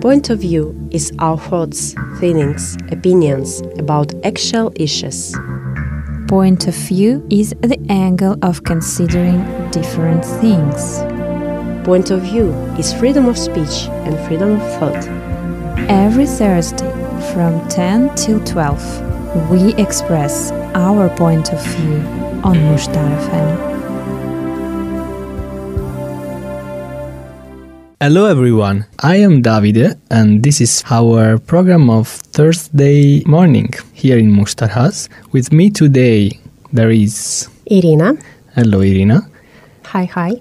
Point of view is our thoughts, feelings, opinions about actual issues. Point of view is the angle of considering different things. Point of view is freedom of speech and freedom of thought. Every Thursday from 10 till 12 we express our point of view on Mushtara FM. Hello everyone, I am Davide and this is our program of Thursday morning here in Mushtaras. With me today there is Irina. Hello Irina. Hi.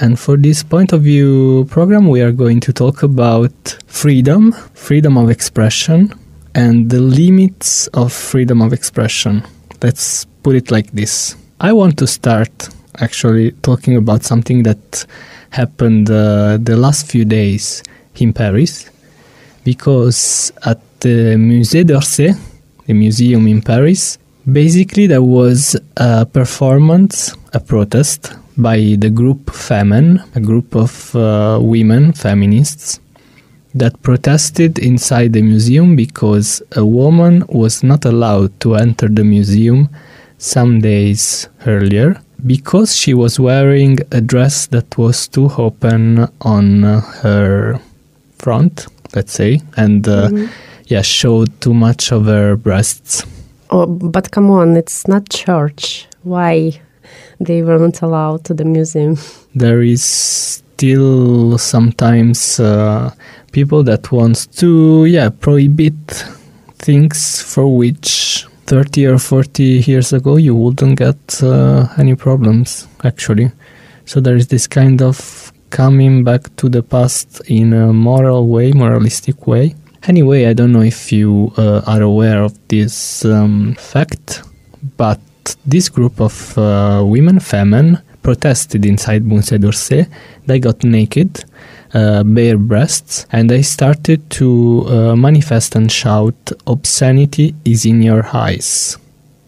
And for this point of view program we are going to talk about freedom of expression and the limits of freedom of expression. Let's put it like this. I want to start actually talking about something that happened the last few days in Paris, because at the Musée d'Orsay, the museum in Paris, basically there was a performance, a protest by the group Femen, a group of women, feminists, that protested inside the museum because a woman was not allowed to enter the museum some days earlier, because she was wearing a dress that was too open on her front, let's say, and showed too much of her breasts. Oh, but come on, it's not church. Why they weren't allowed to the museum? There is still sometimes people that wants to prohibit things for which 30 or 40 years ago, you wouldn't get any problems, actually. So there is this kind of coming back to the past in a moral way, moralistic way. Anyway, I don't know if you are aware of this fact, but this group of women, Femen, protested inside Musée d'Orsay. They got naked, bare breasts, and they started to manifest and shout, "Obscenity is in your eyes."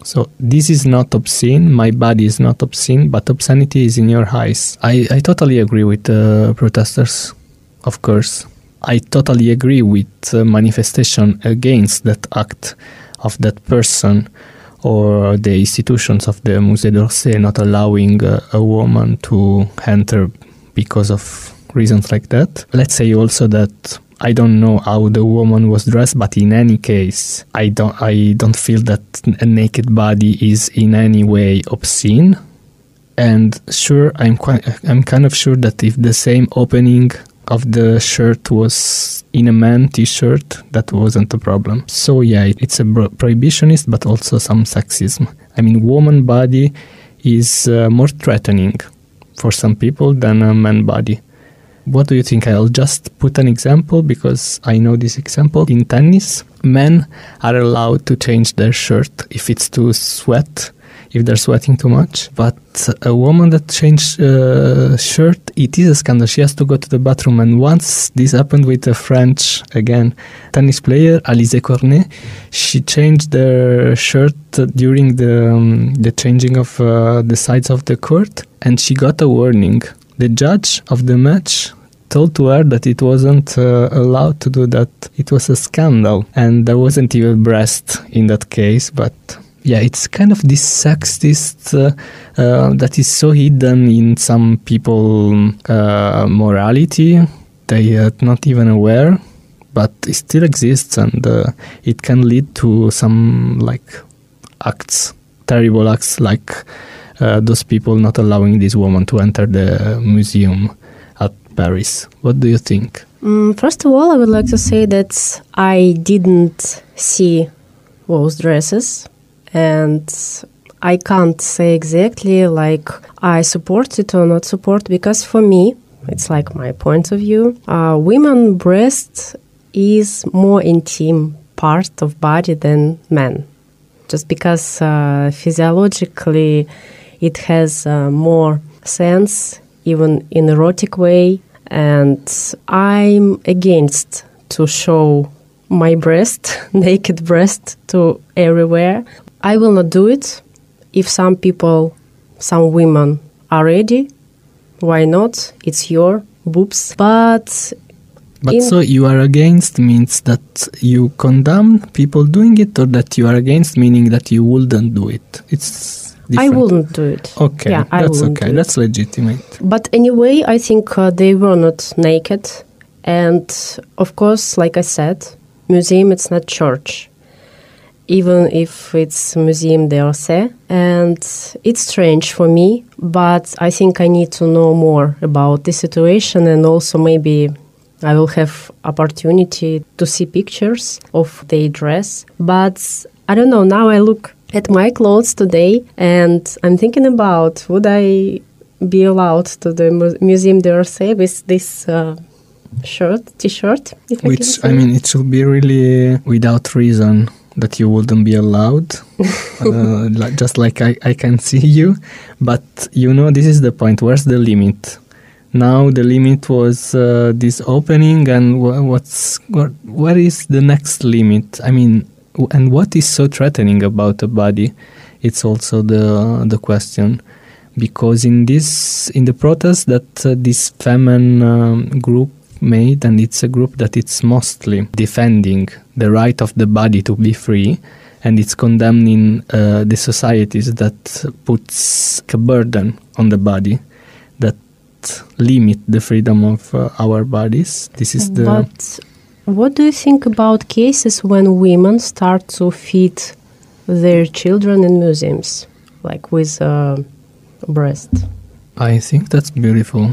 So this is not obscene, my body is not obscene, but obscenity is in your eyes. I totally agree with protesters, of course. I totally agree with manifestation against that act of that person or the institutions of the Musée d'Orsay not allowing a woman to enter because of reasons like that. Let's say also that I don't know how the woman was dressed, but in any case, I don't feel that a naked body is in any way obscene. And sure, I'm kind of sure that if the same opening of the shirt was in a man t-shirt, that wasn't a problem. So yeah, it's a prohibitionist, but also some sexism. I mean, woman body is more threatening for some people than a man body. What do you think? I'll just put an example because I know this example. In tennis, men are allowed to change their shirt if it's too sweat, if they're sweating too much. But a woman that changes shirt, it is a scandal. She has to go to the bathroom. And once this happened with a French, again, tennis player, Alize Cornet, she changed her shirt during the changing of the sides of the court, and she got a warning. The judge of the match told to her that it wasn't allowed to do that. It was a scandal. And there wasn't even breast in that case. But yeah, it's kind of this sexist that is so hidden in some people's morality. They are not even aware, but it still exists. And it can lead to some acts, terrible acts like those people not allowing this woman to enter the museum at Paris. What do you think? First of all, I would like to say that I didn't see those dresses, and I can't say exactly I support it or not support, because for me, it's my point of view. Women breast is more intimate part of body than men, just because physiologically it has more sense, even in erotic way. And I'm against to show my breast, naked breast, to everywhere. I will not do it. If some women are ready, Why not? It's your boobs. But so you are against means that you condemn people doing it, or that you are against meaning that you wouldn't do it? It's different. I wouldn't do it. Okay, yeah, that's okay. That's legitimate. But anyway, I think they were not naked. And of course, like I said, museum, it's not church. Even if it's Musée d'Orsay. And it's strange for me, but I think I need to know more about this situation, and also maybe I will have opportunity to see pictures of their dress. But I don't know, now I look at my clothes today and I'm thinking about, would I be allowed to the Musée d'Orsay with this t-shirt? I mean, it should be really without reason that you wouldn't be allowed, just like I can see you. But, you know, this is the point. Where's the limit? Now the limit was this opening, and where is the next limit? I mean, and what is so threatening about a body? It's also the question, because in the protest that this Femen group made, and it's a group that it's mostly defending the right of the body to be free, and it's condemning the societies that puts a burden on the body, that limit the freedom of our bodies. This is the. But what do you think about cases when women start to feed their children in museums, like with breast? I think that's beautiful.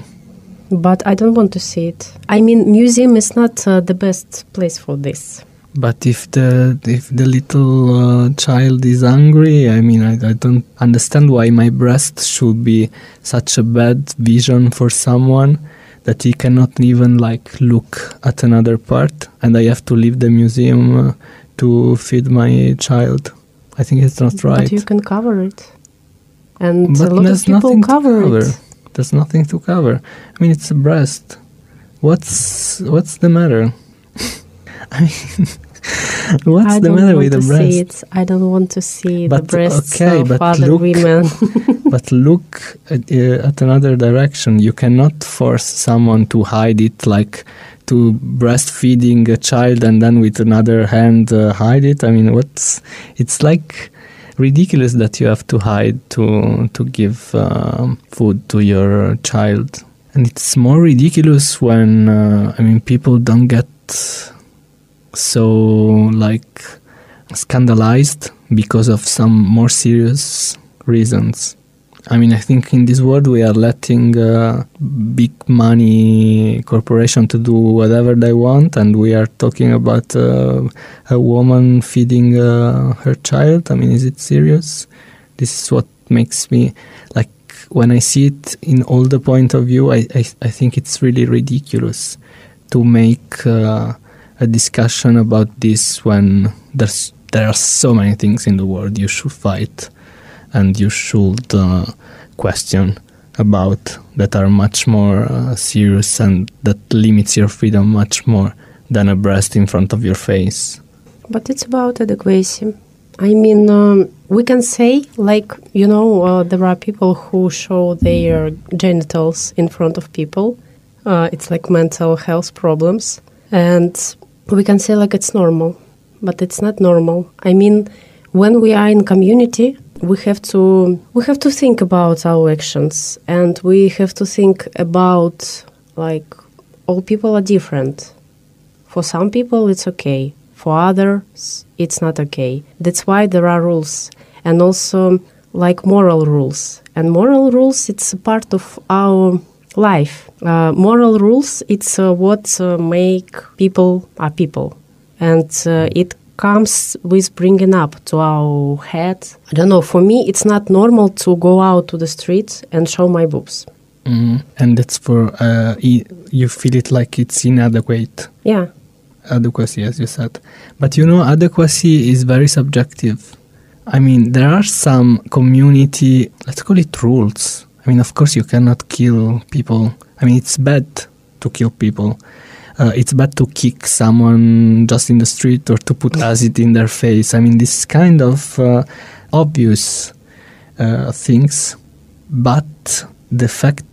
But I don't want to see it. I mean, museum is not the best place for this. But if the little child is hungry, I mean, I don't understand why my breast should be such a bad vision for someone that he cannot even look at another part, and I have to leave the museum to feed my child. I think it's not right. But you can cover it, and but a lot of people cover it. There's nothing to cover. I mean, it's a breast. What's the matter? I mean, what's the matter with the breast? I don't want to see the breasts of other women. But look at another direction. You cannot force someone to hide it, like to breastfeeding a child and then with another hand hide it. I mean, it's like ridiculous that you have to hide to give food to your child. And it's more ridiculous when people don't get so scandalized because of some more serious reasons. I mean, I think in this world we are letting big money corporation to do whatever they want, and we are talking about a woman feeding her child. I mean, is it serious? This is what makes me when I see it in all the point of view, I think it's really ridiculous to make a discussion about this when there are so many things in the world you should fight and you should question about, that are much more serious and that limits your freedom much more than a breast in front of your face. But it's about adequacy. I mean, we can say, there are people who show their genitals in front of people. It's like mental health problems. And we can say it's normal, but it's not normal. I mean, when we are in community, we have to think about our actions, and we have to think about all people are different. For some people it's okay, for others it's not okay. That's why there are rules, and also moral rules. And moral rules, it's a part of our life. Moral rules, it's what make people are people. And it comes with bringing up to our head. I don't know, for me, it's not normal to go out to the street and show my boobs. Mm-hmm. And that's for, you feel it like it's inadequate. Yeah. Adequacy, as you said. But adequacy is very subjective. I mean, there are some community, let's call it rules. I mean, of course, you cannot kill people. I mean, it's bad to kill people. It's bad to kick someone just in the street, or to put acid in their face. I mean, this kind of obvious things. But the fact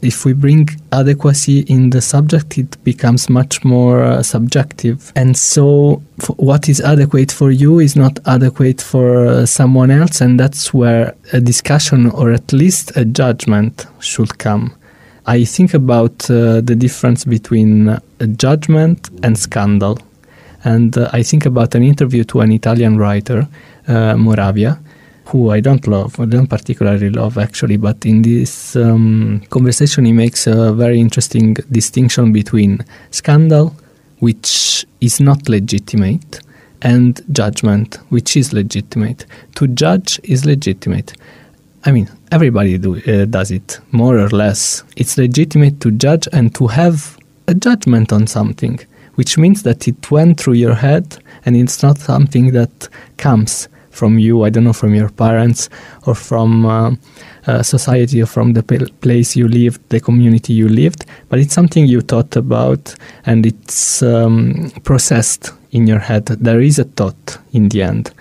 if we bring adequacy in the subject, it becomes much more subjective. And so what is adequate for you is not adequate for someone else, and that's where a discussion or at least a judgment should come. I think about the difference between a judgment and scandal. And I think about an interview to an Italian writer, Moravia, who I don't love, I don't particularly love actually, but in this conversation he makes a very interesting distinction between scandal, which is not legitimate, and judgment, which is legitimate. To judge is legitimate. I mean, everybody does it, more or less. It's legitimate to judge and to have a judgment on something, which means that it went through your head and it's not something that comes from you, I don't know, from your parents or from society or from the place you lived, the community you lived, but it's something you thought about and it's processed in your head. There is a thought in the end.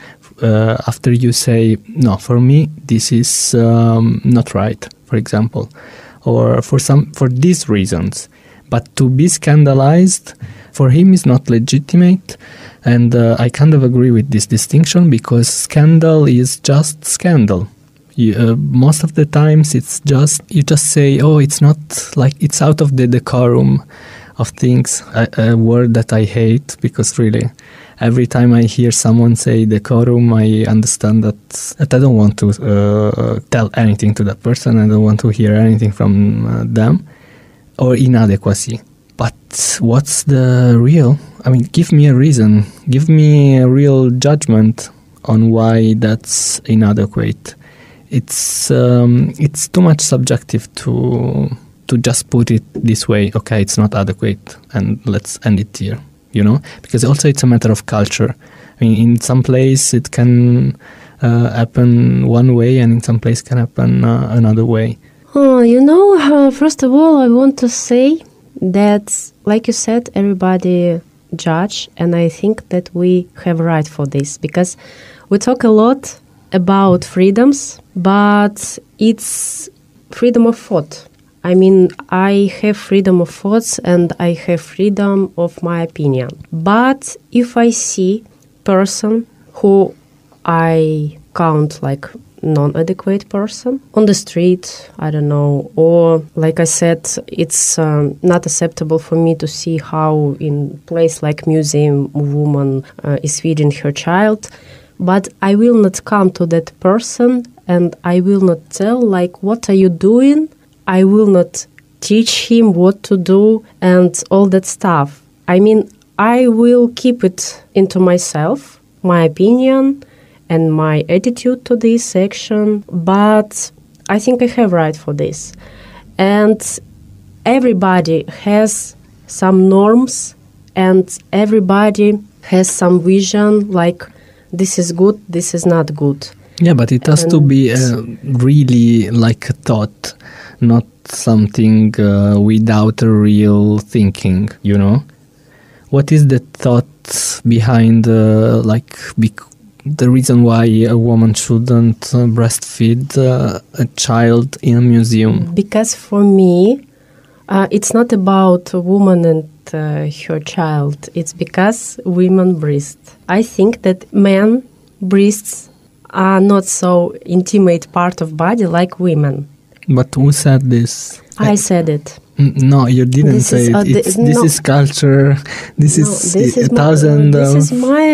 After you say, no, for me, this is not right, for example, or for these reasons. But to be scandalized, for him, is not legitimate. And I kind of agree with this distinction, because scandal is just scandal. Most of the times, it's just, you just say, oh, it's not like, it's out of the decorum of things, a word that I hate, because really, every time I hear someone say decorum, I understand that I don't want to tell anything to that person, I don't want to hear anything from them, or inadequacy. But what's the real? I mean, give me a reason, give me a real judgment on why that's inadequate. It's too much subjective to just put it this way, okay, it's not adequate, and let's end it here, you know? Because also it's a matter of culture. I mean, in some place it can happen one way, and in some place can happen another way. First of all, I want to say that, like you said, everybody judge, and I think that we have right for this, because we talk a lot about freedoms, but it's freedom of thought. I mean, I have freedom of thoughts and I have freedom of my opinion. But if I see person who I count like non-adequate person on the street, I don't know, or like I said, it's not acceptable for me to see how in place like museum woman is feeding her child. But I will not come to that person and I will not tell like, what are you doing? I will not teach him what to do and all that stuff. I mean, I will keep it into myself, my opinion and my attitude to this action, but I think I have right for this. And everybody has some norms and everybody has some vision like, this is good, this is not good. Yeah, but it has to be really like a thought, not something without a real thinking, you know? What is the thought behind, the reason why a woman shouldn't breastfeed a child in a museum? Because for me, it's not about a woman and her child. It's because women breast. I think that men breasts are not so intimate part of body like women. But who said this? I said it. No, you didn't say it. This is culture. This is my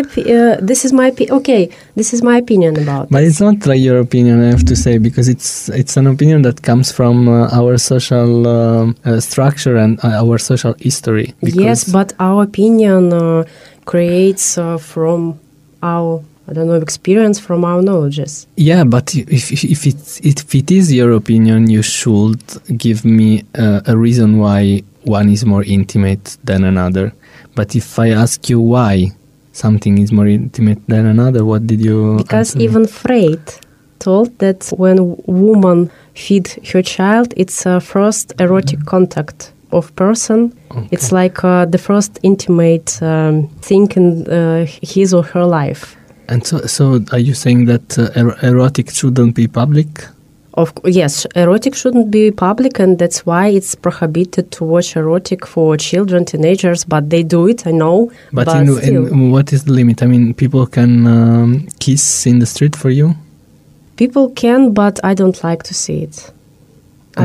opinion about. But it's not like your opinion, I have to say, because it's an opinion that comes from our social structure and our social history. Yes, but our opinion creates from our, I don't know, experience, from our knowledges. Yeah, but if it is your opinion, you should give me a reason why one is more intimate than another. But if I ask you why something is more intimate than another, what did you answer? Because even Freud told that when woman feed her child, it's a first erotic contact of person. Okay. It's like the first intimate thing in his or her life. And so are you saying that erotic shouldn't be public? Of yes, erotic shouldn't be public, and that's why it's prohibited to watch erotic for children, teenagers, but they do it, I know. But in what is the limit? I mean, people can kiss in the street for you? People can, but I don't like to see it.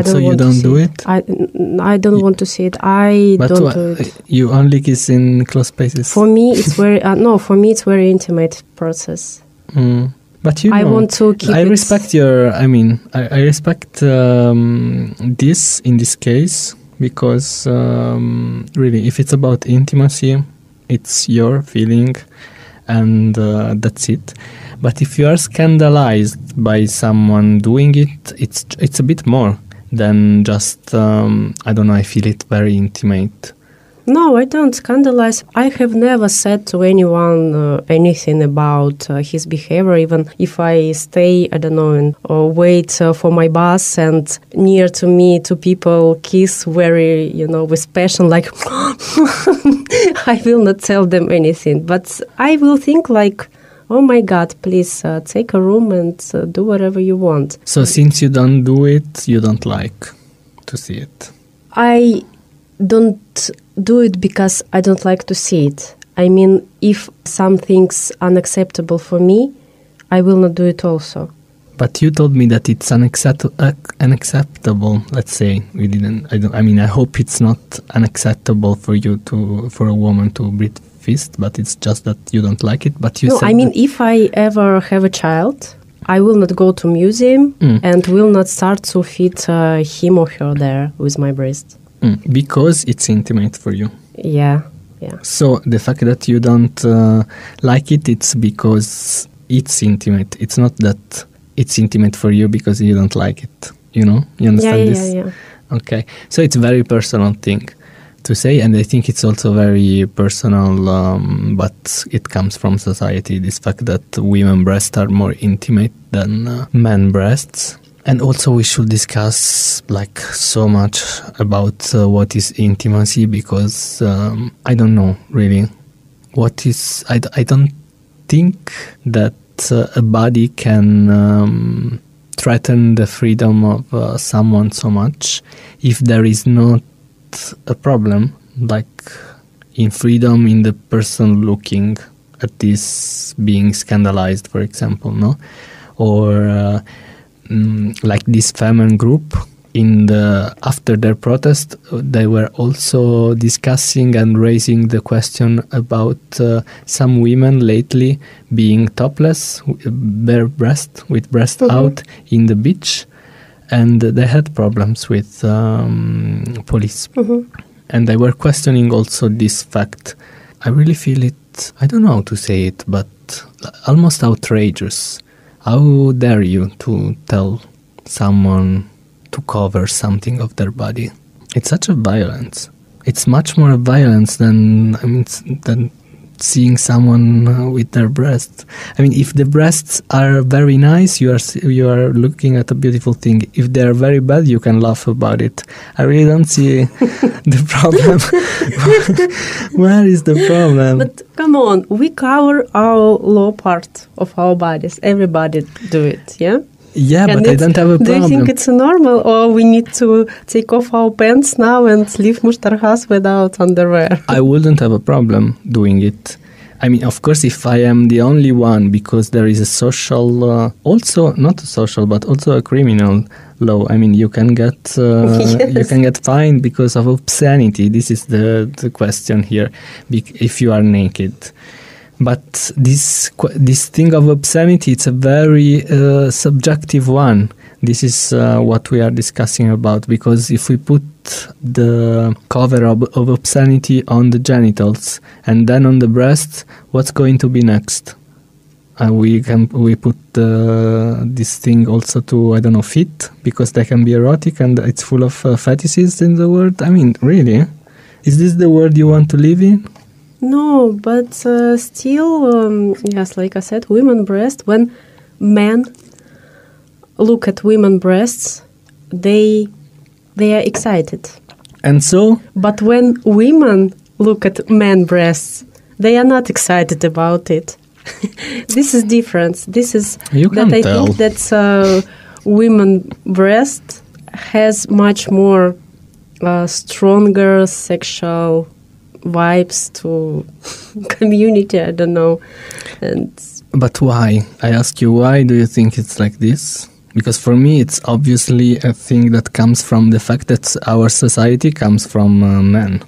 So you don't do it? I don't want to see it. I don't do it. You only kiss in closed spaces? For me, it's very... no, for me, it's very intimate process. Mm. But you know, I want to keep it. Respect your... I mean, I respect this in this case because really, if it's about intimacy, it's your feeling and that's it. But if you are scandalized by someone doing it, it's a bit more than just, I don't know, I feel it very intimate. No, I don't scandalize. I have never said to anyone anything about his behavior, even if I stay, I don't know, and wait for my bus and near to me two people kiss very, you know, with passion, like, I will not tell them anything. But I will think like, oh my God, please take a room and do whatever you want. So since you don't do it, you don't like to see it? I don't do it because I don't like to see it. I mean, if something's unacceptable for me, I will not do it also. But you told me that it's unacceptable. Let's say we didn't. I mean, I hope it's not unacceptable for you for a woman to breathe fist. But it's just that you don't like it. But you. No, I mean, if I ever have a child, I will not go to museum and will not start to feed him or her there with my breast. Because it's intimate for you. Yeah. So the fact that you don't like it, it's because it's intimate. It's not that it's intimate for you because you don't like it. You know? You understand this? Yeah. Okay. So it's a very personal thing to say, and I think it's also very personal, but it comes from society, this fact that women breasts are more intimate than men breasts. And also we should discuss like so much about what is intimacy because I don't know really what is... I don't think that a body can threaten the freedom of someone so much if there is not a problem like in freedom in the person looking at this being scandalized, for example, no? Or... like this Femen group, after their protest, they were also discussing and raising the question about some women lately being topless, bare breast, with breast out in the beach, and they had problems with police. And they were questioning also this fact. I really feel it, I don't know how to say it, but almost outrageous. How dare you to tell someone to cover something of their body? It's such a violence. It's much more violence than seeing someone with their breasts. I mean, if the breasts are very nice, you are looking at a beautiful thing. If they are very bad, you can laugh about it. I really don't see the problem. Where is the problem? But come on, we cover our low part of our bodies. Everybody do it, yeah? Yeah, and but I don't have a problem. Do you think it's normal, or we need to take off our pants now and leave Mushtarhas without underwear? I wouldn't have a problem doing it. I mean, of course, if I am the only one, because there is a social, also not a social, but also a criminal law. I mean, you can get fined because of obscenity. This is the question here. If you are naked. But this thing of obscenity, it's a very subjective one. This is what we are discussing about, because if we put the cover of obscenity on the genitals and then on the breast, what's going to be next? We put this thing also to, I don't know, feet, because they can be erotic and it's full of fetishes in the world. I mean, really? Is this the world you want to live in? No, but still, yes, like I said, women breasts, when men look at women breasts, they are excited. And so? But when women look at men breasts, they are not excited about it. This is difference. This is... You can tell. I think that's women's breast has much more stronger sexual vibes to community, I don't know. And but why? I ask you, why do you think it's like this? Because for me, it's obviously a thing that comes from the fact that our society comes from men.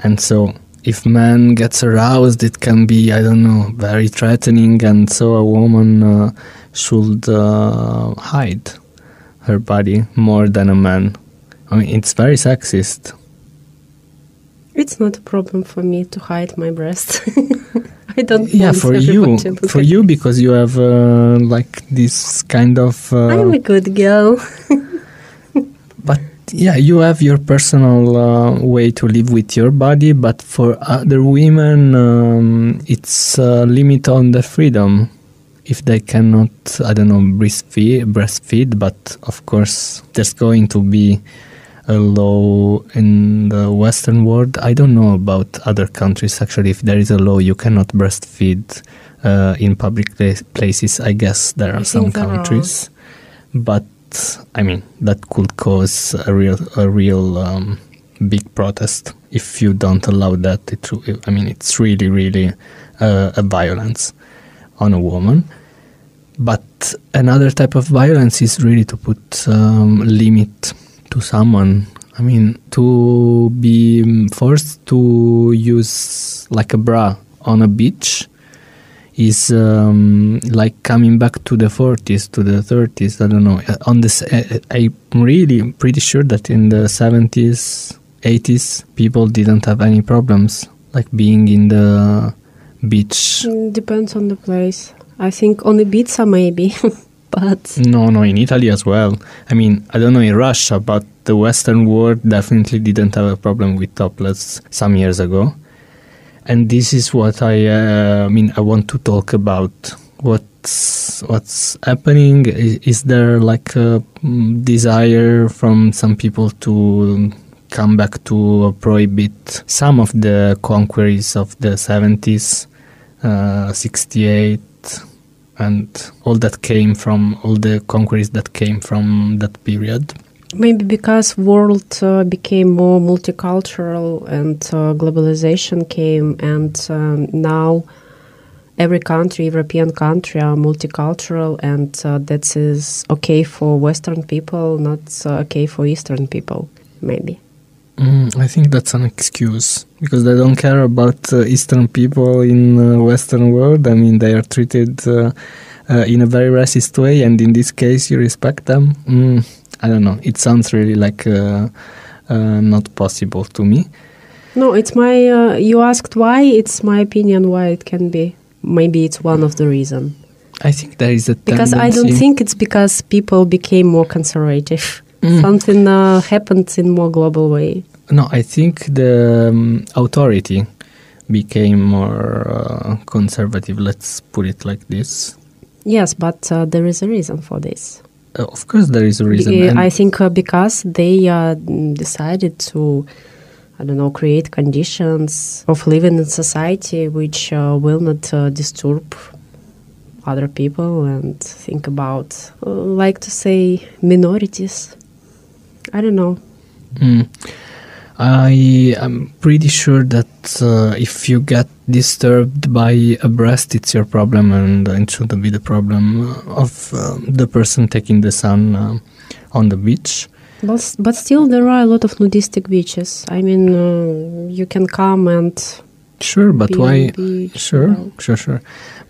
And so if man gets aroused, it can be, I don't know, very threatening. And so a woman should hide her body more than a man. I mean, it's very sexist. It's not a problem for me to hide my breast. I don't. Yeah, for you, because you have like this kind of. I'm a good girl. But yeah, you have your personal way to live with your body. But for other women, it's a limit on the freedom. If they cannot, I don't know, breastfeed, but of course, there's going to be a law in the Western world. I don't know about other countries, actually. If there is a law, you cannot breastfeed in public places. I guess there are some countries. But, I mean, that could cause a real big protest if you don't allow that. I mean, it's really, really a violence on a woman. But another type of violence is really to put limit to someone. I mean, to be forced to use like a bra on a beach is like coming back to the 40s, to the 30s, I don't know. I'm really pretty sure that in the 70s, 80s, people didn't have any problems, like being in the beach. Depends on the place. I think on Ibiza maybe, but no, in Italy as well. I mean, I don't know in Russia, but the Western world definitely didn't have a problem with topless some years ago. And this is what I want to talk about. What's happening? Is there like a desire from some people to come back to prohibit some of the conquests of the 70s, 68, and all the conquests that came from that period? Maybe because world became more multicultural and globalization came, and now European country are multicultural, and that is okay for Western people, not okay for Eastern people, maybe. I think that's an excuse, because they don't care about Eastern people in Western world. I mean, they are treated in a very racist way, and in this case, you respect them. I don't know. It sounds really like not possible to me. No, it's my. You asked why. It's my opinion why it can be. Maybe it's one of the reasons. I think there is a tendency. Because I don't think it's because people became more conservative. Something happens in more global way. No, I think the authority became more conservative. Let's put it like this. Yes, but there is a reason for this. Of course, there is a reason. I think because they decided to, I don't know, create conditions of living in society which will not disturb other people and think about, like to say, minorities. I don't know. I am pretty sure that if you get disturbed by a breast, it's your problem, and it shouldn't be the problem of the person taking the sun on the beach. But still, there are a lot of nudistic beaches. I mean, you can come and... Sure, but why? Sure.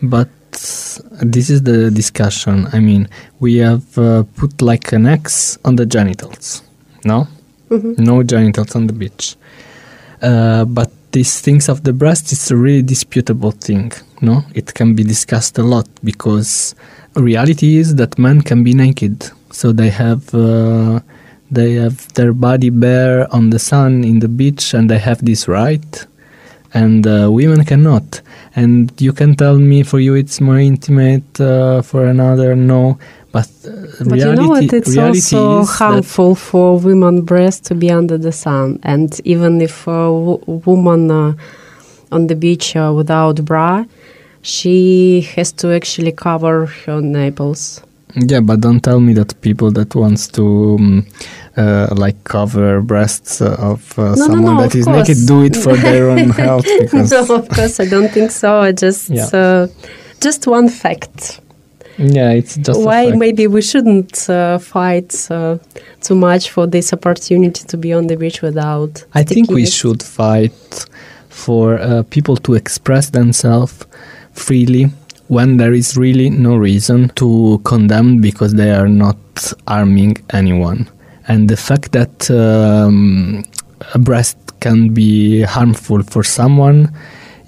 But this is the discussion. I mean, we have put like an X on the genitals, no? Mm-hmm. No genitals on the beach. But these things of the breast, it's a really disputable thing, no? It can be discussed a lot, because reality is that men can be naked. So they have their body bare on the sun, in the beach, and they have this right. And women cannot. And you can tell me, for you it's more intimate, for another, no. But you know what? It's also harmful for women's breasts to be under the sun. And even if a woman on the beach without bra, she has to actually cover her nipples. Yeah, but don't tell me that people that wants to like cover breasts of someone that is naked do it for their own health. Because no, of course, I don't think so. I just one fact. Yeah, it's just why maybe we shouldn't fight too much for this opportunity to be on the beach without. I think we should fight for people to express themselves freely when there is really no reason to condemn, because they are not harming anyone. And the fact that a breast can be harmful for someone,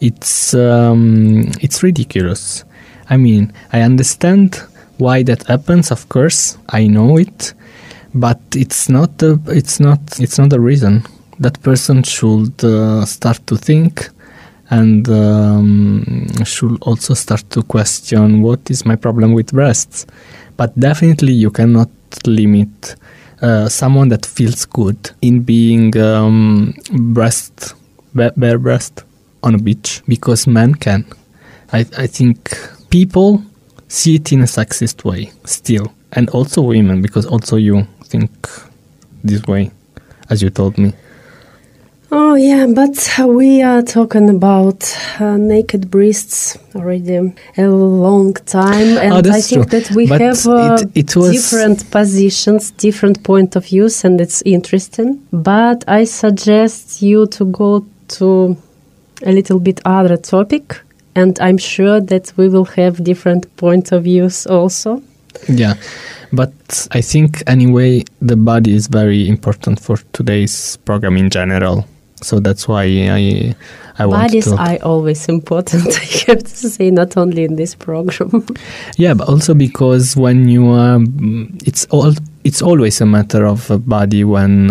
it's ridiculous. I mean, I understand why that happens, of course, I know it, but it's not a reason. That person should start to think and should also start to question what is my problem with breasts. But definitely you cannot limit someone that feels good in being bare breast on a beach, because men can. I think people see it in a sexist way still, and also women, because also you think this way, as you told me. Oh yeah, but we are talking about naked breasts already a long time, and I think that we have different positions, different point of views, and it's interesting. But I suggest you to go to a little bit other topic. And I'm sure that we will have different points of views also. Yeah, but I think anyway the body is very important for today's program in general. So that's why I want to... Bodies are always important, I have to say, not only in this program. Yeah, but also because when you are... It's always a matter of a body when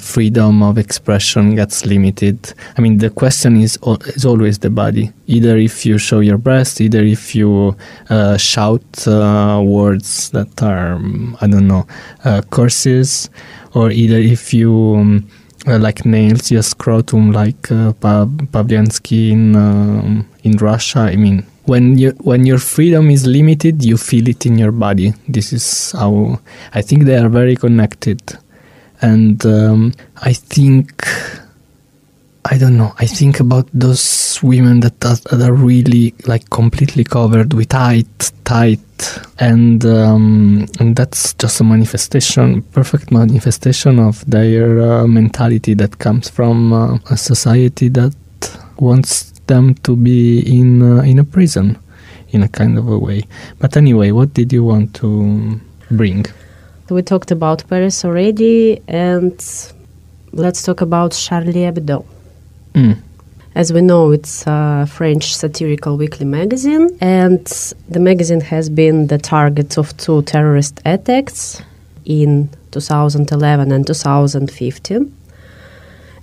freedom of expression gets limited. I mean, the question is always the body. Either if you show your breast, either if you shout words that are, I don't know, curses, or either if you... like nails your scrotum, like Pavlensky in Russia. I mean, when your freedom is limited, you feel it in your body. This is how I think they are very connected. And I think about those women that are really like completely covered with tight, and that's just a perfect manifestation of their mentality that comes from a society that wants them to be in a prison, in a kind of a way. But anyway, what did you want to bring? We talked about Paris already, and let's talk about Charlie Hebdo. Mm. As we know, it's a French satirical weekly magazine, and the magazine has been the target of two terrorist attacks in 2011 and 2015,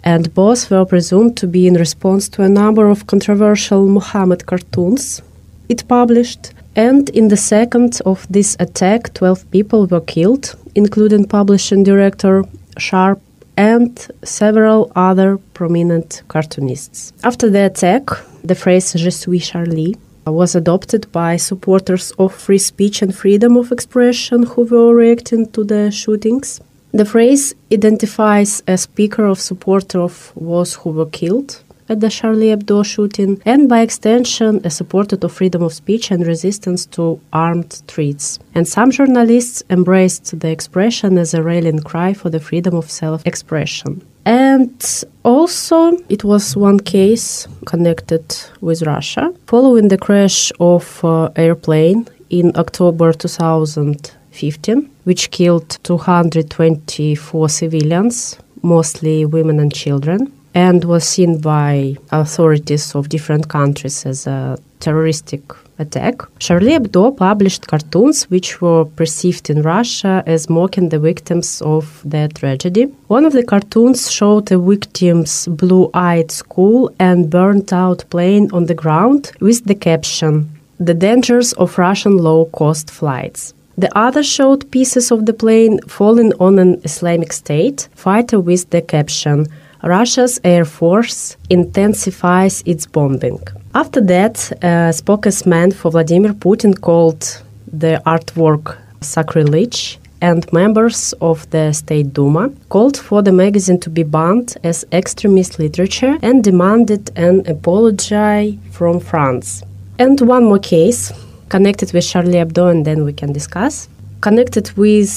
and both were presumed to be in response to a number of controversial Muhammad cartoons it published. And in the second of this attack, 12 people were killed, including publishing director Sharp and several other prominent cartoonists. After the attack, the phrase "Je suis Charlie" was adopted by supporters of free speech and freedom of expression who were reacting to the shootings. The phrase identifies a speaker of supporter of those who were killed at the Charlie Hebdo shooting, and by extension, a supporter of freedom of speech and resistance to armed threats. And some journalists embraced the expression as a rallying cry for the freedom of self-expression. And also, it was one case connected with Russia. Following the crash of airplane in October 2015, which killed 224 civilians, mostly women and children, and was seen by authorities of different countries as a terroristic attack, Charlie Hebdo published cartoons which were perceived in Russia as mocking the victims of the tragedy. One of the cartoons showed a victim's blue-eyed skull and burnt-out plane on the ground with the caption, "The dangers of Russian low-cost flights." The other showed pieces of the plane falling on an Islamic State fighter with the caption, "Russia's Air Force intensifies its bombing." After that, a spokesman for Vladimir Putin called the artwork Sacrilege, and members of the State Duma called for the magazine to be banned as extremist literature and demanded an apology from France. And one more case connected with Charlie Hebdo, and then we can discuss. Connected with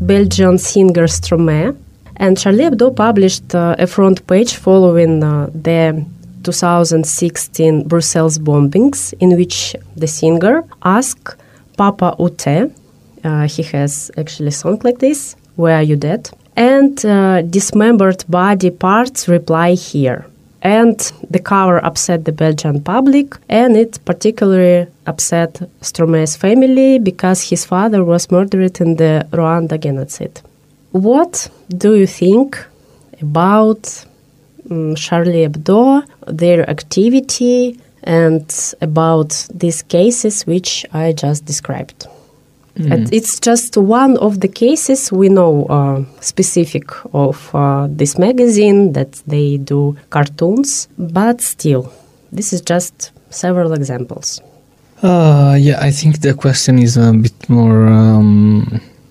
Belgian singer Stromae. And Charlie Hebdo published a front page following the 2016 Brussels bombings, in which the singer asked Papa Ute, he has actually a song like this, "Where Are You Dead?" and dismembered body parts reply here. And the cover upset the Belgian public, and it particularly upset Stromae's family because his father was murdered in the Rwanda genocide. What do you think about Charlie Hebdo, their activity, and about these cases which I just described? And it's just one of the cases we know specific of this magazine, that they do cartoons, but still, this is just several examples. I think the question is a bit more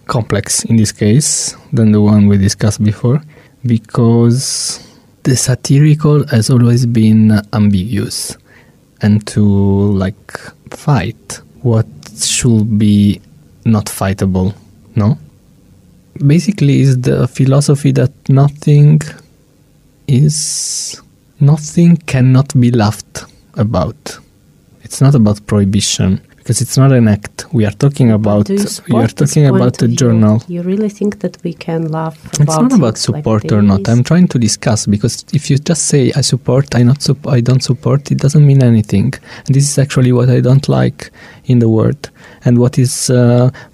complex in this case than the one we discussed before, because the satirical has always been ambiguous, and to fight what should be not fightable, no? Basically, is the philosophy that nothing cannot be laughed about. It's not about prohibition, because it's not an act. We are talking about a journal. You really think that we can laugh about it? It's not about support or not. I'm trying to discuss, because if you just say I support, I don't support, it doesn't mean anything. And this is actually what I don't like in the world. And what is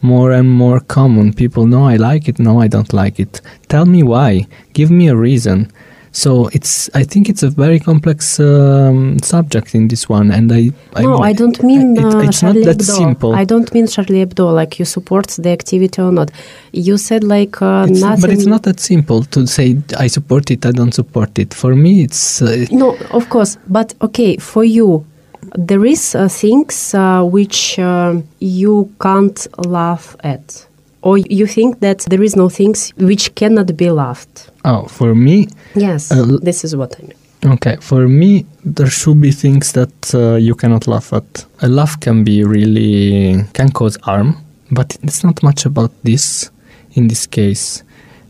more and more common, people know I like it, no, I don't like it. Tell me why. Give me a reason. So I think it's a very complex subject in this one, and I don't mean it's Charlie not that Hebdo. Simple. I don't mean Charlie Hebdo, like you support the activity or not. You said nothing. But it's not that simple to say I support it, I don't support it. For me, it's no, of course, but okay, for you. There is things which you can't laugh at, or you think that there is no things which cannot be laughed. Oh, for me? Yes, this is what I mean. Okay, for me, there should be things that you cannot laugh at. A laugh can cause harm, but it's not much about this in this case,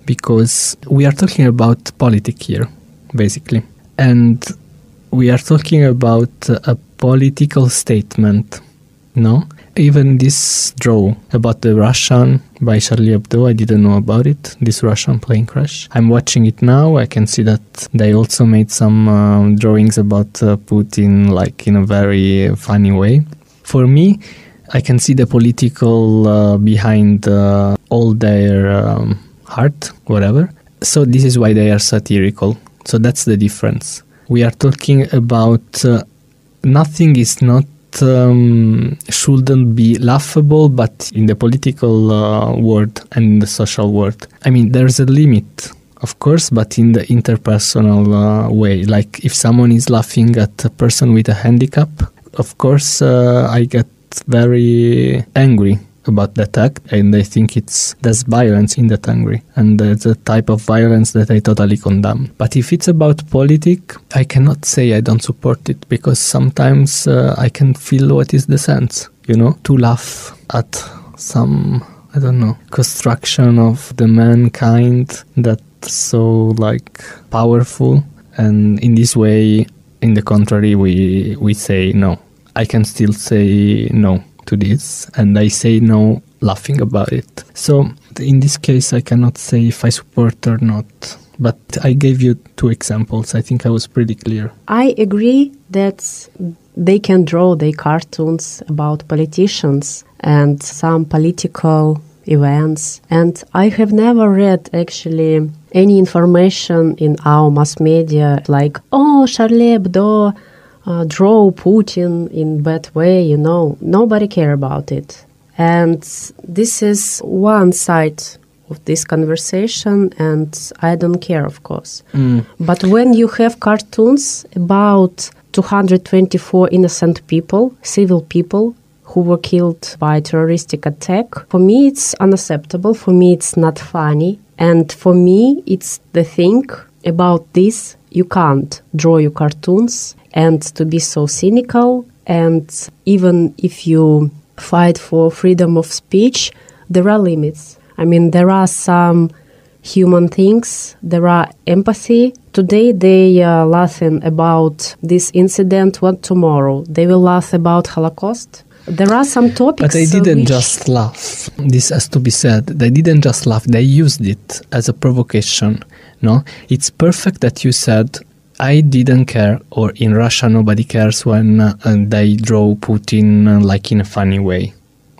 because we are talking about politics here, basically, and we are talking about a political statement, no? Even this draw about the Russian by Charlie Hebdo, I didn't know about it, this Russian plane crash. I'm watching it now, I can see that they also made some drawings about Putin, in a very funny way. For me, I can see the political behind all their heart, whatever. So this is why they are satirical. So that's the difference. We are talking about nothing is not shouldn't be laughable, but in the political world and in the social world, I mean, there's a limit, of course, but in the interpersonal way. Like if someone is laughing at a person with a handicap, of course, I get very angry about that act, and I think there's violence in that anger, and it's a type of violence that I totally condemn. But if it's about politics, I cannot say I don't support it, because sometimes I can feel what is the sense, to laugh at some, I don't know, construction of the mankind that's so powerful, and in this way, in the contrary, we say no. I can still say no to this, and I say no laughing about it. So in this case, I cannot say if I support or not, but I gave you two examples. I think I was pretty clear. I agree that they can draw their cartoons about politicians and some political events, and I have never read actually any information in our mass media Charlie Hebdo draw Putin in bad way, nobody care about it. And this is one side of this conversation, and I don't care, of course. But when you have cartoons about 224 innocent people, civil people, who were killed by a terroristic attack. For me, it's unacceptable. For me, it's not funny. And for me, it's the thing about this. You can't draw your cartoons and to be so cynical. And even if you fight for freedom of speech, there are limits. I mean, there are some human things, there are empathy. Today they are laughing about this incident. What tomorrow? They will laugh about Holocaust. There are some topics. But they didn't just laugh. This has to be said. They didn't just laugh. They used it as a provocation. No, it's perfect that you said, I didn't care, or in Russia nobody cares when they draw Putin like in a funny way.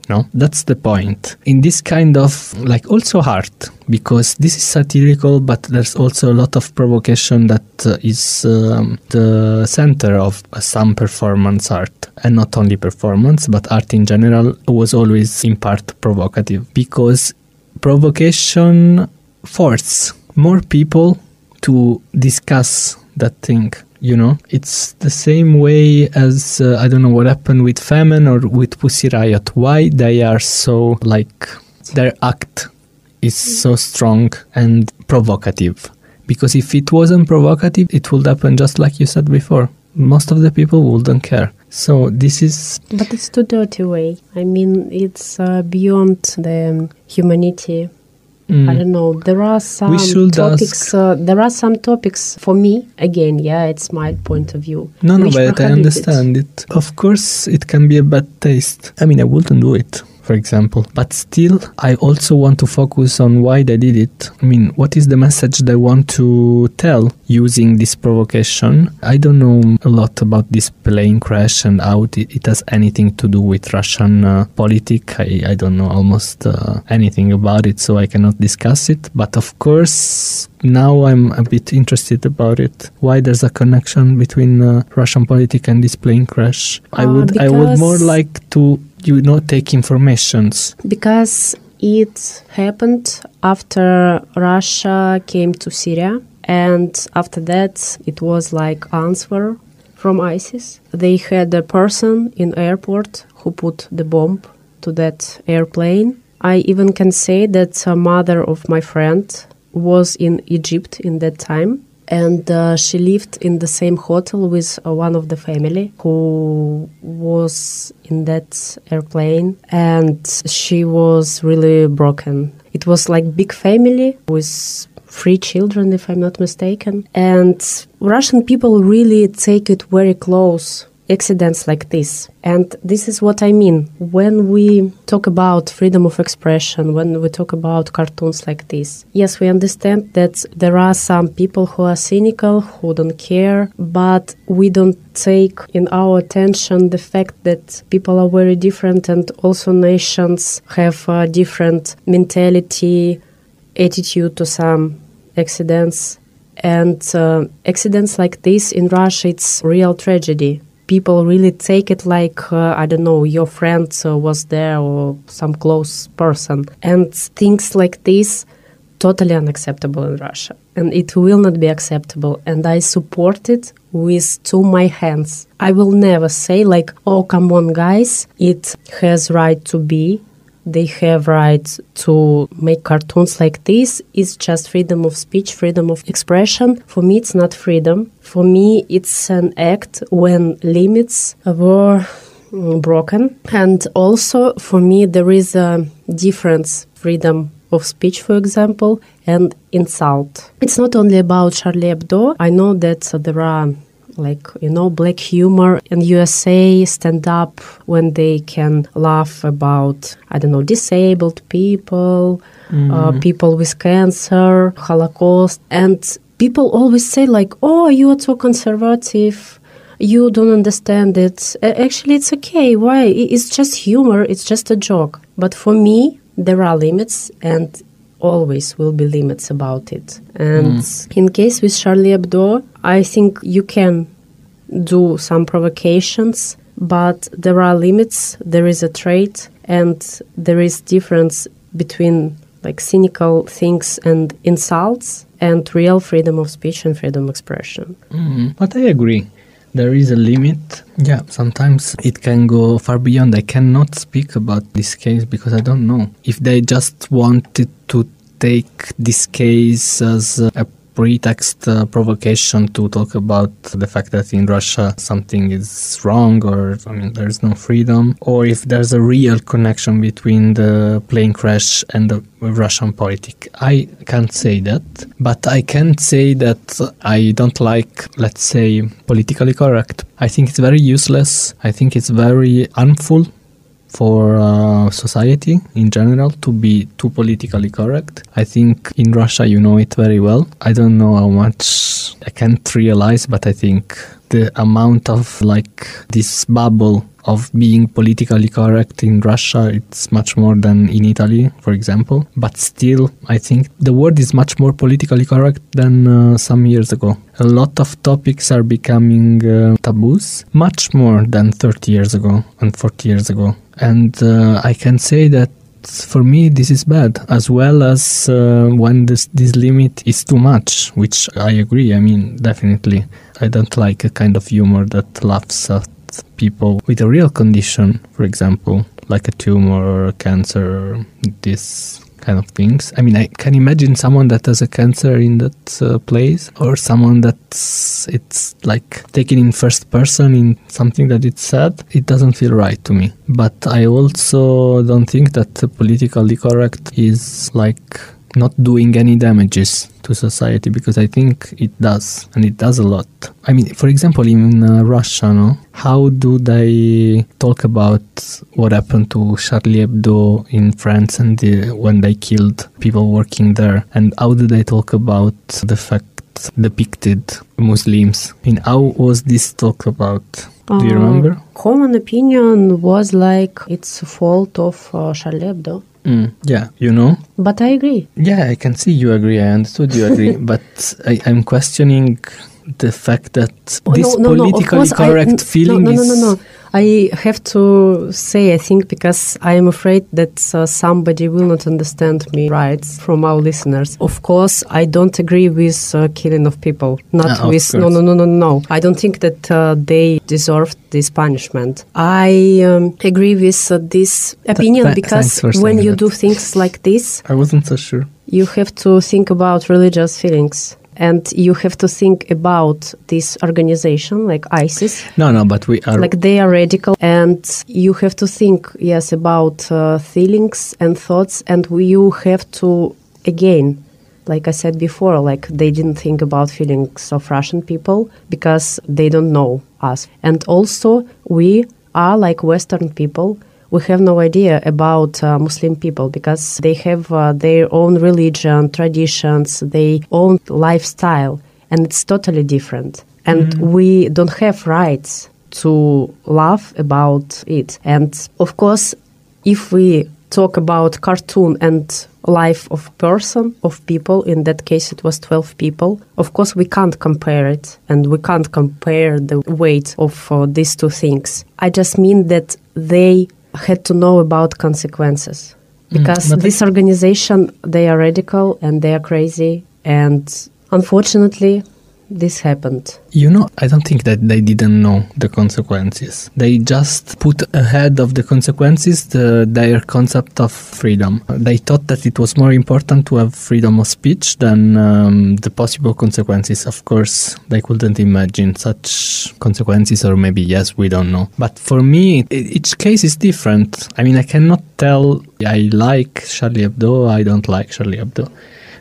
No, that's the point. In this kind of like also art, because this is satirical, but there's also a lot of provocation that is the center of some performance art. And not only performance, but art in general was always in part provocative, because provocation forces more people to discuss that thing. You know, it's the same way as, I don't know what happened with Femen or with Pussy Riot. Why they are so, like, their act is so strong and provocative. Because if it wasn't provocative, it would happen just like you said before. Most of the people wouldn't care. So this is... But it's too dirty way. I mean, it's beyond the humanity. I don't know. There are some topics. There are some topics for me. Again, yeah, it's my point of view. No, but I understand it. Of course, it can be a bad taste. I mean, I wouldn't do it, for example. But still, I also want to focus on why they did it. I mean, what is the message they want to tell using this provocation? I don't know a lot about this plane crash and how it has anything to do with Russian politics. I don't know almost anything about it, so I cannot discuss it. But of course, now I'm a bit interested about it. Why there's a connection between Russian politics and this plane crash? I would more like to... you not take informations. Because it happened after Russia came to Syria, and after that it was like answer from ISIS. They had a person in airport who put the bomb to that airplane. I even can say that a mother of my friend was in Egypt in that time, and she lived in the same hotel with one of the family who was in that airplane, and she was really broken. It was like big family with 3 children, if I'm not mistaken. And Russian people really take it very close, accidents like this. And this is what I mean. When we talk about freedom of expression, when we talk about cartoons like this, yes, we understand that there are some people who are cynical, who don't care, but we don't take in our attention the fact that people are very different, and also nations have a different mentality, attitude to some accidents. And accidents like this in Russia, it's real tragedy. People really take it like, I don't know, your friend was there or some close person. And things like this, totally unacceptable in Russia. And it will not be acceptable. And I support it with 2 my hands. I will never say like, oh, come on, guys, it has right to be. They have right to make cartoons like this. It's just freedom of speech, freedom of expression. For me, it's not freedom. For me, it's an act when limits were broken. And also, for me, there is a difference, freedom of speech, for example, and insult. It's not only about Charlie Hebdo. I know that there are... like, you know, black humor in USA, stand up when they can laugh about, I don't know, disabled people, people with cancer, Holocaust. And people always say like, oh, you are so conservative, you don't understand it. Actually, it's okay. Why? It's just humor. It's just a joke. But for me, there are limits, and always will be limits about it. And in case with Charlie Hebdo, I think you can do some provocations, but there are limits, there is a trade, and there is difference between like cynical things and insults and real freedom of speech and freedom of expression. But I agree. there is a limit. Yeah, sometimes it can go far beyond. I cannot speak about this case because I don't know. If they just wanted to take this case as a pretext, provocation to talk about the fact that in Russia something is wrong, or I mean there's no freedom, or if there's a real connection between the plane crash and the Russian politics. I can't say that, but I can say that I don't like, let's say, politically correct. I think it's very useless. I think it's very harmful for society in general to be too politically correct. I think in Russia you know it very well. I don't know how much, I can't realize, but I think the amount of like this bubble of being politically correct in Russia, it's much more than in Italy, for example. But still, I think the world is much more politically correct than some years ago. A lot of topics are becoming taboos, much more than 30 years ago and 40 years ago. And I can say that for me this is bad, as well as when this limit is too much, which I agree. I mean, definitely, I don't like a kind of humor that laughs at people with a real condition, for example, like a tumor or a cancer, or this kind of things. I mean, I can imagine someone that has a cancer in that place, or someone that's, it's like taken in first person in something that it's sad. It doesn't feel right to me. But I also don't think that politically correct is like not doing any damages to society, because I think it does, and it does a lot. I mean, for example, in Russia, no? How do they talk about what happened to Charlie Hebdo in France, and when they killed people working there? And how do they talk about the fact depicted Muslims? I mean, how was this talk about? Do you remember? Common opinion was like, it's fault of Charlie Hebdo. Yeah, you know? But I agree. Yeah, I can see you agree. I understood you agree. But I'm questioning the fact that this politically correct feeling is... No. I have to say, I think, because I am afraid that somebody will not understand me right from our listeners. Of course, I don't agree with killing of people. No. I don't think that they deserved this punishment. I agree with this opinion because when you do things like this... I wasn't so sure. You have to think about religious feelings. And you have to think about this organization like ISIS. No, but we are... Like they are radical. And you have to think, yes, about feelings and thoughts. And you have to, again, like I said before, like they didn't think about feelings of Russian people because they don't know us. And also we are like Western people. We have no idea about Muslim people because they have their own religion, traditions, their own lifestyle, and it's totally different. And we don't have rights to laugh about it. And of course, if we talk about cartoon and life of person, of people, in that case it was 12 people, of course we can't compare it, and we can't compare the weight of these two things. I just mean that they had to know about consequences, because this organization, they are radical and they are crazy, and unfortunately this happened. You know, I don't think that they didn't know the consequences. They just put ahead of the consequences their concept of freedom. They thought that it was more important to have freedom of speech than the possible consequences. Of course, they couldn't imagine such consequences, or maybe yes, we don't know. But for me, each case is different. I mean, I cannot tell I like Charlie Hebdo, I don't like Charlie Hebdo.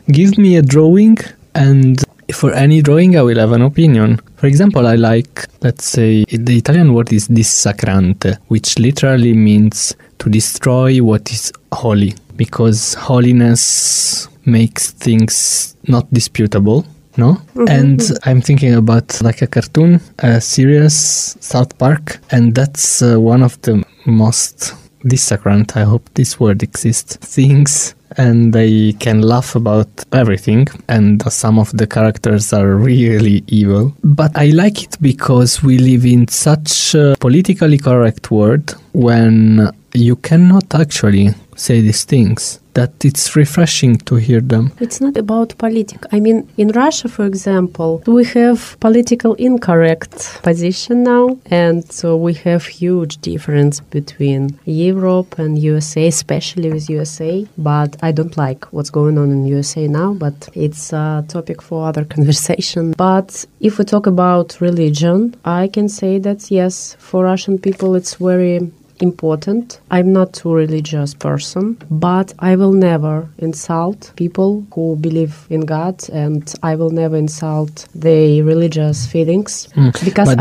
Give me a drawing and... for any drawing, I will have an opinion. For example, I like, let's say, the Italian word is dissacrante, which literally means to destroy what is holy, because holiness makes things not disputable, no? Mm-hmm. And I'm thinking about like a cartoon, a series, South Park, and that's one of the most dissacrant, I hope this word exists, things. And they can laugh about everything, and some of the characters are really evil. But I like it because we live in such a politically correct world when you cannot actually say these things. that it's refreshing to hear them. It's not about politics. I mean, in Russia, for example, we have political incorrect position now, and so we have huge difference between Europe and USA, especially with USA. But I don't like what's going on in USA now, but it's a topic for other conversation. But if we talk about religion, I can say that, yes, for Russian people it's very important. I'm not too religious person, but I will never insult people who believe in God, and I will never insult their religious feelings because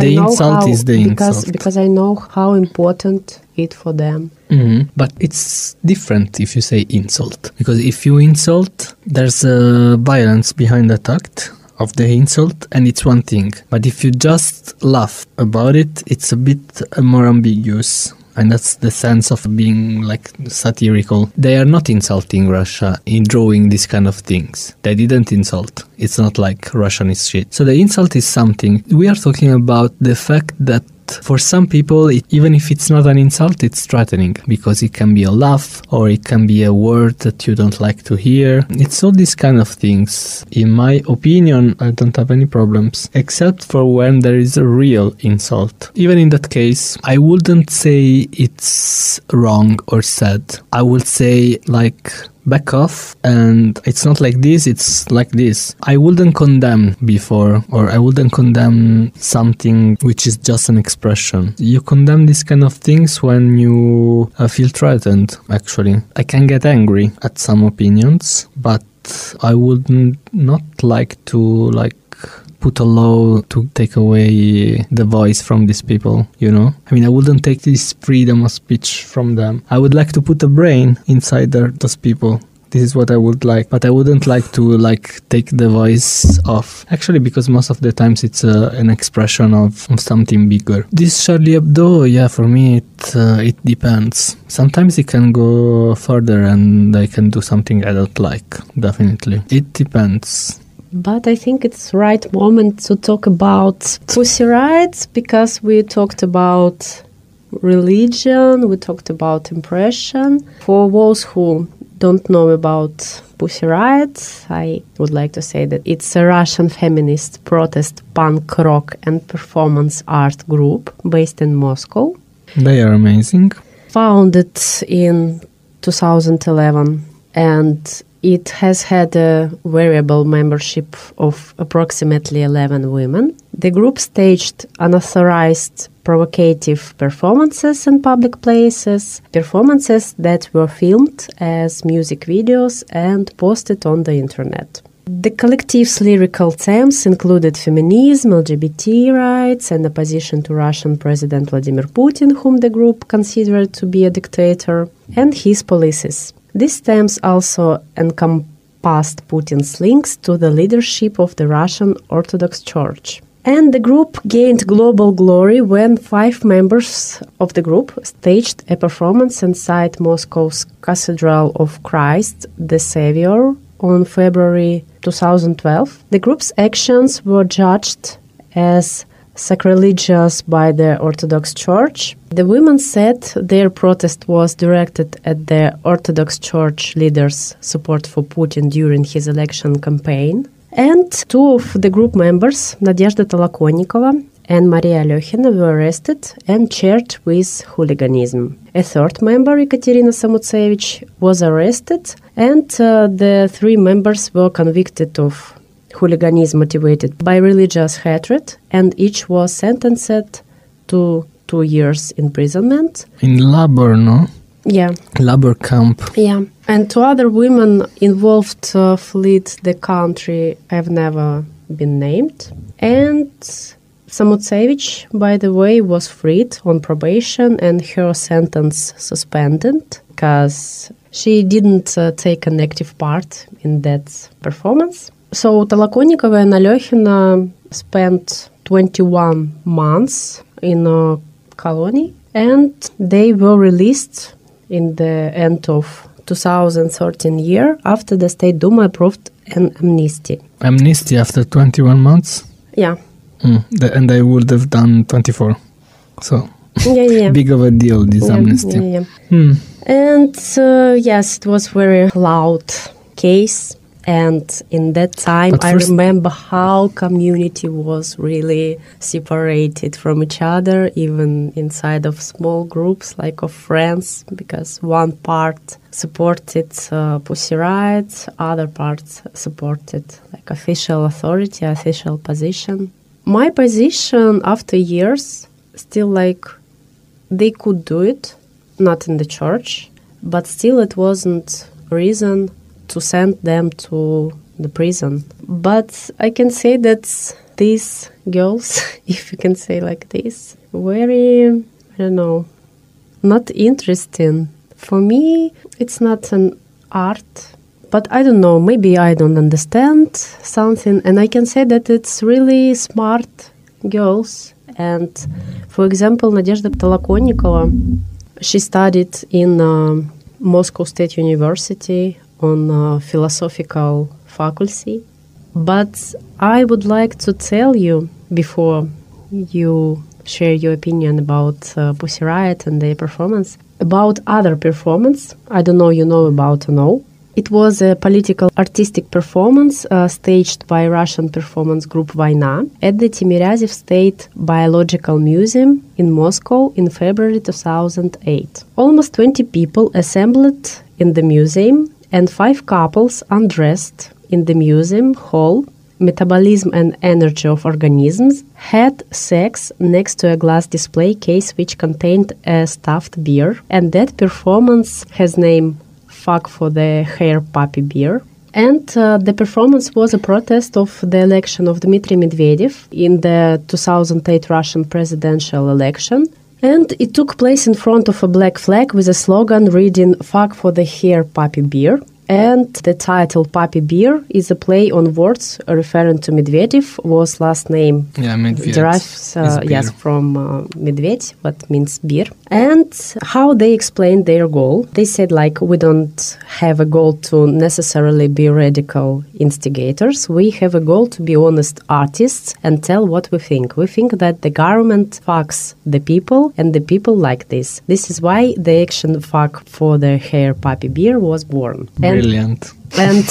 I know how important it for them. Mm-hmm. But it's different if you say insult, because if you insult, there's a violence behind that act of the insult, and it's one thing. But if you just laugh about it, it's a bit more ambiguous. And that's the sense of being like satirical. They are not insulting Russia in drawing these kind of things. They didn't insult. It's not like Russian is shit. So the insult is something. We are talking about the fact that for some people, even if it's not an insult, it's threatening, because it can be a laugh or it can be a word that you don't like to hear. It's all these kind of things. In my opinion, I don't have any problems, except for when there is a real insult. Even in that case, I wouldn't say it's wrong or sad. I would say like, back off, and it's not like this, it's like this. I wouldn't condemn before, or I wouldn't condemn something which is just an expression. You condemn these kind of things when you feel threatened, actually. I can get angry at some opinions, but I would not like to put a law to take away the voice from these people, you know? I mean, I wouldn't take this freedom of speech from them. I would like to put a brain inside those people. This is what I would like. But I wouldn't like to take the voice off. Actually, because most of the times it's an expression of something bigger. This Charlie Hebdo, yeah, for me, it depends. Sometimes it can go further and I can do something I don't like, definitely. It depends. But I think it's the right moment to talk about Pussy Riot, because we talked about religion, we talked about impression. For those who don't know about Pussy Riot, I would like to say that it's a Russian feminist protest punk rock and performance art group based in Moscow. They are amazing. Founded in 2011, and it has had a variable membership of approximately 11 women. The group staged unauthorized provocative performances in public places, performances that were filmed as music videos and posted on the internet. The collective's lyrical themes included feminism, LGBT rights, and opposition to Russian President Vladimir Putin, whom the group considered to be a dictator, and his policies. These themes also encompassed Putin's links to the leadership of the Russian Orthodox Church. And the group gained global glory when 5 members of the group staged a performance inside Moscow's Cathedral of Christ the Savior on February 2012. The group's actions were judged as sacrilegious by the Orthodox Church. The women said their protest was directed at the Orthodox Church leader's support for Putin during his election campaign. And 2 of the group members, Nadezhda Tolokonnikova and Maria Alekhina, were arrested and charged with hooliganism. A 3rd member, Ekaterina Samutsevich, was arrested, and the 3 members were convicted of hooliganism motivated by religious hatred, and each was sentenced to 2 years imprisonment. In labor, no? Yeah. Labor camp. Yeah. And 2 other women involved fled the country. I've never been named. And Samutsevich, by the way, was freed on probation and her sentence suspended because she didn't take an active part in that performance. So Tolokonnikova and Alekhina spent 21 months in a colony, and they were released in the end of 2013 year after the State Duma approved an amnesty. Amnesty after 21 months? Yeah. And they would have done 24. So yeah. Big of a deal, this amnesty. Yeah. And yes, it was very loud case. And in that time, I remember how community was really separated from each other, even inside of small groups, like of friends, because one part supported Pussy Riot, other part supported like official authority, official position. My position after years, still like they could do it, not in the church, but still it wasn't reason to send them to the prison. But I can say that these girls, if you can say like this, very, I don't know, not interesting. For me, it's not an art, but I don't know, maybe I don't understand something. And I can say that it's really smart girls. And for example, Nadezhda Tolokonnikova, she studied in Moscow State University on philosophical faculty. But I would like to tell you, before you share your opinion about Pussy Riot and their performance, about other performance. I don't know you know about or no. It was a political artistic performance staged by Russian performance group Vaina at the Timiryazev State Biological Museum in Moscow in February 2008. Almost 20 people assembled in the museum, and 5 couples undressed in the museum hall. Metabolism and energy of organisms had sex next to a glass display case which contained a stuffed beer. And that performance has name Fuck for the Hair Puppy Beer. And the performance was a protest of the election of Dmitry Medvedev in the 2008 Russian presidential election. And it took place in front of a black flag with a slogan reading Fuck for the Hair Puppy Beer. And the title Puppy Beer is a play on words referring to Medvedev, was last name. Yeah, Medvedev. Derives, yes, from Medved, what means beer. And how they explained their goal. They said, like, we don't have a goal to necessarily be radical instigators. We have a goal to be honest artists and tell what we think. We think that the government fucks the people and the people like this. This is why the action Fuck for the Hair Puppy Beer was born. Brilliant. And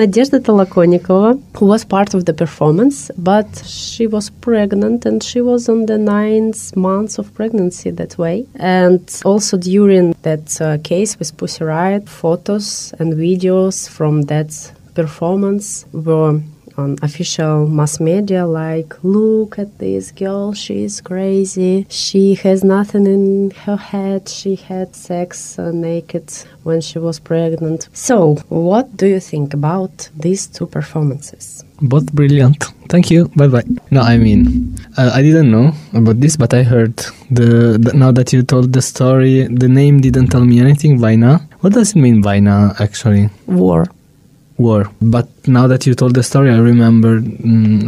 Nadezhda Tolokonnikova, who was part of the performance, but she was pregnant, and she was on the 9th month of pregnancy that way. And also during that case with Pussy Riot, photos and videos from that performance were on official mass media, like, look at this girl, she's crazy, she has nothing in her head, she had sex naked when she was pregnant. So, what do you think about these two performances? Both brilliant. Thank you. Bye-bye. No, I mean, I didn't know about this, but I heard now that you told the story, the name didn't tell me anything, Vaina. What does it mean, Vaina, actually? War. But now that you told the story, I remember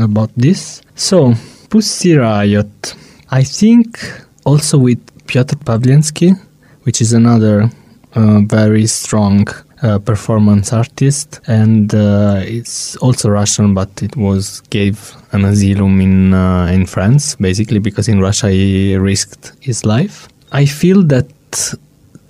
about this. So, Pussy Riot. I think also with Pyotr Pavlensky, which is another very strong performance artist, and it's also Russian, but it was gave an asylum in France, basically, because in Russia he risked his life. I feel that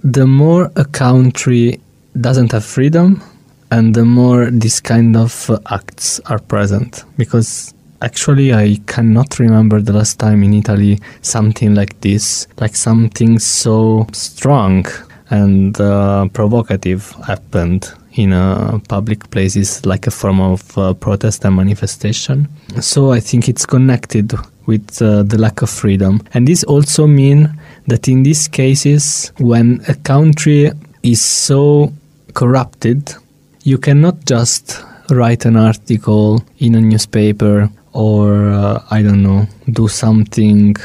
the more a country doesn't have freedom, and the more these kind of acts are present. Because actually I cannot remember the last time in Italy something like this, like something so strong and provocative happened in public places, like a form of protest and manifestation. So I think it's connected with the lack of freedom. And this also means that in these cases, when a country is so corrupted, you cannot just write an article in a newspaper or, I don't know, do something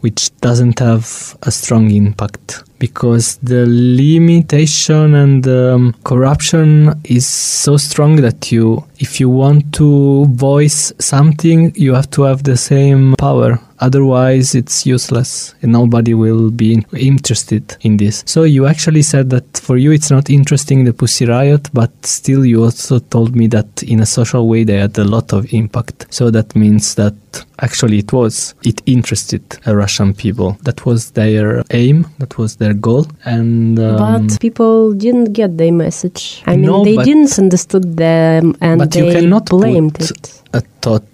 which doesn't have a strong impact, because the limitation and corruption is so strong that if you want to voice something, you have to have the same power Otherwise, it's useless and nobody will be interested in this. So you actually said that for you it's not interesting, the Pussy Riot, but still you also told me that in a social way they had a lot of impact. So that means that actually it interested Russian people. That was their aim, that was their goal. And but people didn't get their message. I mean, no, they didn't understood them and but they you cannot blamed put it. A thought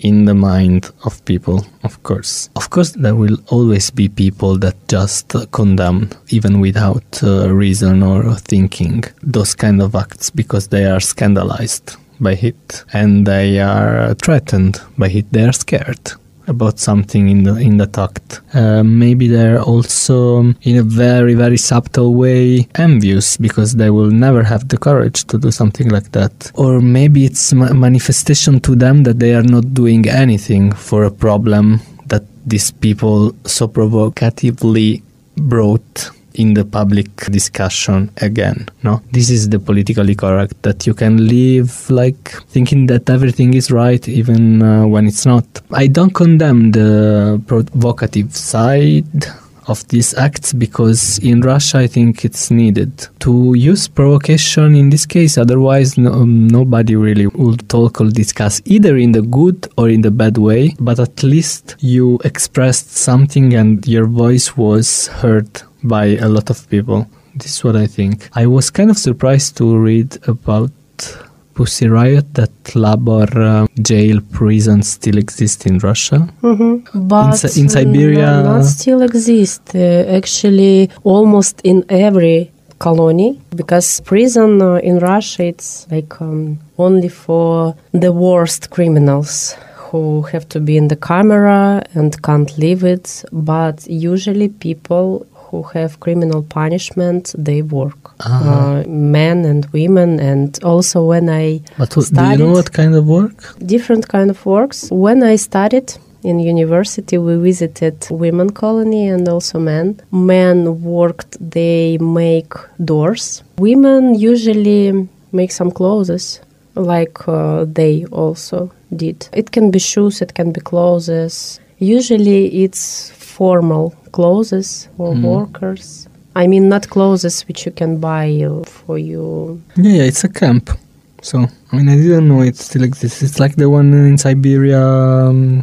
in the mind of people, of course. Of course, there will always be people that just condemn, even without reason or thinking, those kind of acts because they are scandalized by it and they are threatened by it. They are scared about something in the tact. Maybe they're also, in a very, very subtle way, envious because they will never have the courage to do something like that. Or maybe it's manifestation to them that they are not doing anything for a problem that these people so provocatively brought in the public discussion again. No, this is the politically correct, that you can live like thinking that everything is right even when it's not. I don't condemn the provocative side of these acts because in Russia I think it's needed to use provocation in this case, otherwise nobody really will talk or discuss either in the good or in the bad way, but at least you expressed something and your voice was heard by a lot of people. This is what I think. I was kind of surprised to read about Pussy Riot, that labor jail prisons still exist in Russia. Mm-hmm. But in Siberia... No, not still exist. Actually, almost in every colony, because prison in Russia, it's like only for the worst criminals who have to be in the camera and can't leave it. But usually people who have criminal punishment, they work. Ah. Men and women, and also when I studied... Do you know what kind of work? Different kind of works. When I studied in university, we visited women colony and also men. Men worked, they make doors. Women usually make some clothes, like they also did. It can be shoes, it can be clothes. Usually it's formal clothes for workers. I mean, not clothes which you can buy for you. Yeah, it's a camp. So, I mean, I didn't know it still exists. It's like the one in Siberia.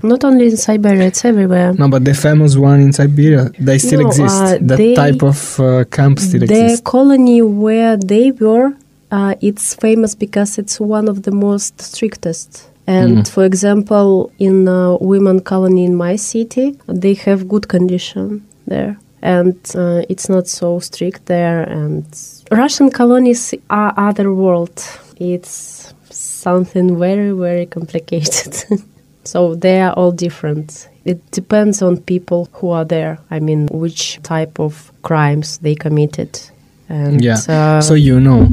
Not only in Siberia, it's everywhere. No, but the famous one in Siberia, they still exist. That type of camp still exists. The colony where they were, it's famous because it's one of the most strictest. And for example, in women colony in my city, they have good condition there. And it's not so strict there. And Russian colonies are other world. It's something very, very complicated. So they are all different. It depends on people who are there. I mean, which type of crimes they committed. And yeah, so you know,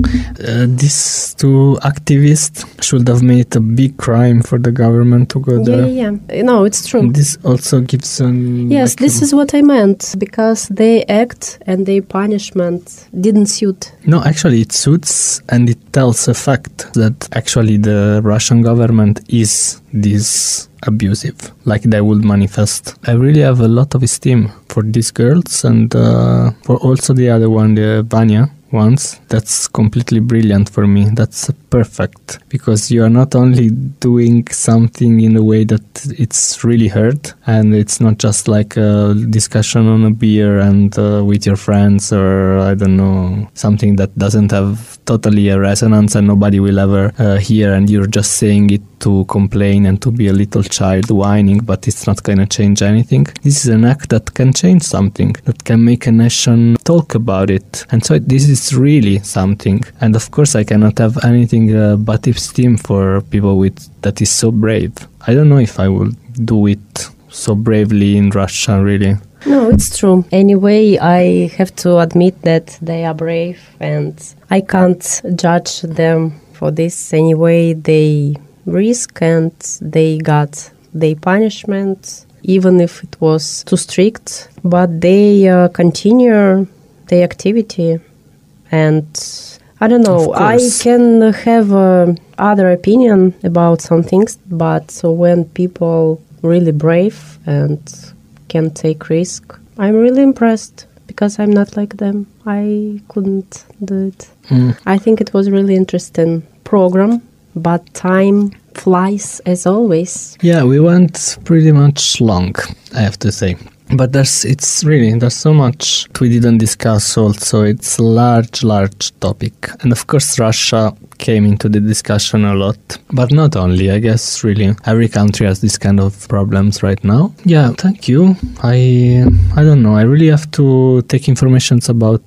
these two activists should have made a big crime for the government to go there. Yeah, yeah. No, it's true. And this also gives an... Yes, this is what I meant, because they act and their punishment didn't suit. No, actually it suits and it tells a fact that actually the Russian government is this abusive, like they would manifest. I really have a lot of esteem for these girls and for also the other one, the Vaina ones. That's completely brilliant for me. That's perfect, because you are not only doing something in a way that it's really heard and it's not just like a discussion on a beer and with your friends, or I don't know, something that doesn't have totally a resonance and nobody will ever hear, and you're just saying it to complain and to be a little child whining, but it's not going to change anything. This is an act that can change something, that can make a nation talk about it. And so this is really something. And of course, I cannot have anything but esteem for people with that is so brave. I don't know if I will do it so bravely in Russia, really. No, it's true. Anyway, I have to admit that they are brave and I can't judge them for this. Anyway, they... risk and they got their punishment, even if it was too strict, but they continue their activity. And I don't know, I can have other opinion about some things, but when people really brave and can take risk. I'm really impressed because I'm not like them. I couldn't do it. I think it was really interesting program, but time flies as always. Yeah, we went pretty much long, I have to say. But there's so much we didn't discuss also. It's a large topic. And of course, Russia came into the discussion a lot. But not only, I guess, really. Every country has this kind of problems right now. Yeah, thank you. I don't know. I really have to take informations about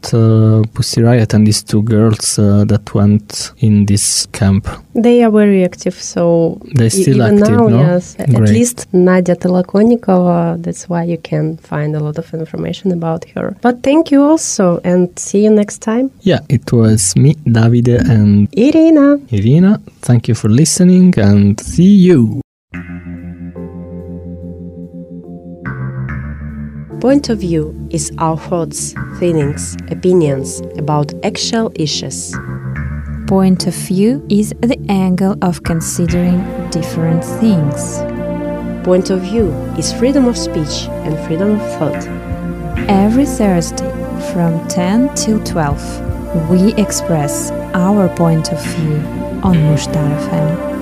Pussy Riot and these two girls that went in this camp. They are very active, so... They're still active now, no? Yes. Great. At least Nadezhda Tolokonnikova, that's why you can find a lot of information about her. But thank you also, and see you next time. Yeah, it was me, Davide, and Irina. Irina, thank you for listening, and see you! Point of View is our thoughts, feelings, opinions about actual issues. Point of view is the angle of considering different things. Point of view is freedom of speech and freedom of thought. Every Thursday from 10 till 12, we express our point of view on Mushtara FM.